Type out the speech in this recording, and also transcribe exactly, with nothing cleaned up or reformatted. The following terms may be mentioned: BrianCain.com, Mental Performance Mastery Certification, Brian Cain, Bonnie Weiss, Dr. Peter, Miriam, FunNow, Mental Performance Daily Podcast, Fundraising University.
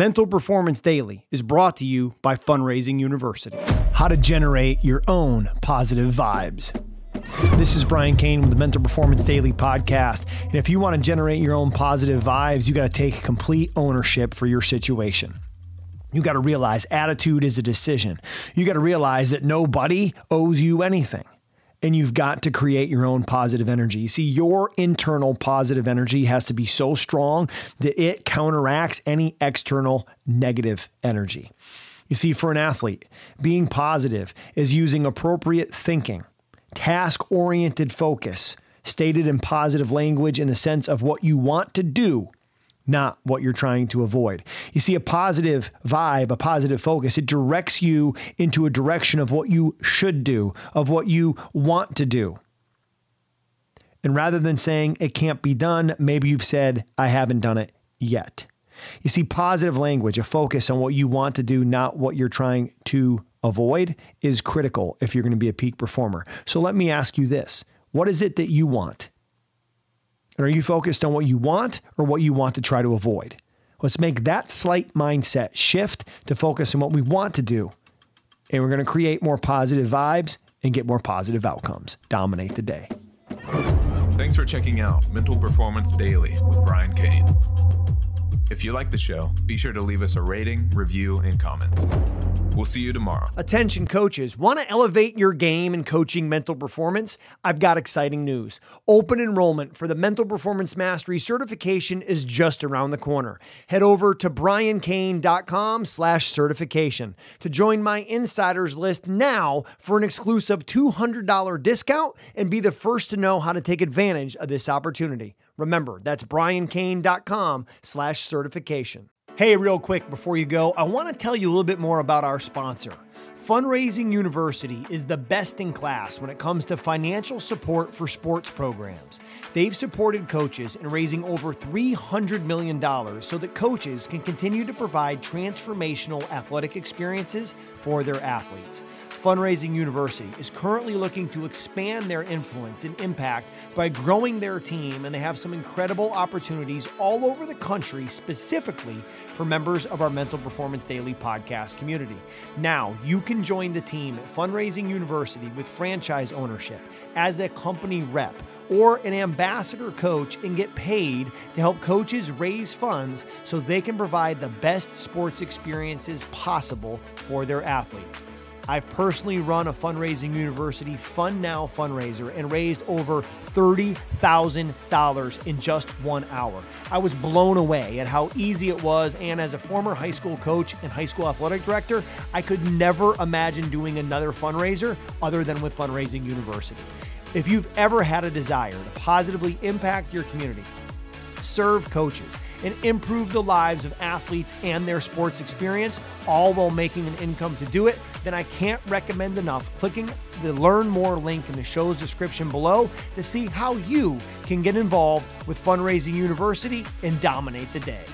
Mental Performance Daily is brought to you by Fundraising University. How to generate your own positive vibes. This is Brian Cain with the Mental Performance Daily Podcast. And if you want to generate your own positive vibes, you got to take complete ownership for your situation. You got to realize attitude is a decision. You got to realize that nobody owes you anything. And you've got to create your own positive energy. You see, your internal positive energy has to be so strong that it counteracts any external negative energy. You see, for an athlete, being positive is using appropriate thinking, task-oriented focus, stated in positive language in the sense of what you want to do, not what you're trying to avoid. You see, a positive vibe, a positive focus, it directs you into a direction of what you should do, of what you want to do. And rather than saying it can't be done, maybe you've said, I haven't done it yet. You see, positive language, a focus on what you want to do, not what you're trying to avoid, is critical if you're going to be a peak performer. So let me ask you this. What is it that you want? And are you focused on what you want or what you want to try to avoid? Let's make that slight mindset shift to focus on what we want to do. And we're going to create more positive vibes and get more positive outcomes. Dominate the day. Thanks for checking out Mental Performance Daily with Brian Cain. If you like the show, be sure to leave us a rating, review, and comments. We'll see you tomorrow. Attention coaches, want to elevate your game in coaching mental performance? I've got exciting news. Open enrollment for the Mental Performance Mastery Certification is just around the corner. Head over to BrianCain.com slash certification to join my insiders list now for an exclusive two hundred dollars discount and be the first to know how to take advantage of this opportunity. Remember, that's BrianCain.com slash certification. Hey, real quick before you go, I want to tell you a little bit more about our sponsor. Fundraising University is the best in class when it comes to financial support for sports programs. They've supported coaches in raising over three hundred million dollars so that coaches can continue to provide transformational athletic experiences for their athletes. Fundraising University is currently looking to expand their influence and impact by growing their team, and they have some incredible opportunities all over the country, specifically for members of our Mental Performance Daily podcast community. Now, you can join the team at Fundraising University with franchise ownership as a company rep or an ambassador coach and get paid to help coaches raise funds so they can provide the best sports experiences possible for their athletes. I've personally run a Fundraising University FunNow fundraiser and raised over thirty thousand dollars in just one hour. I was blown away at how easy it was, and as a former high school coach and high school athletic director, I could never imagine doing another fundraiser other than with Fundraising University. If you've ever had a desire to positively impact your community, serve coaches, and improve the lives of athletes and their sports experience, all while making an income to do it, then I can't recommend enough clicking the Learn More link in the show's description below to see how you can get involved with Fundraising University and dominate the day.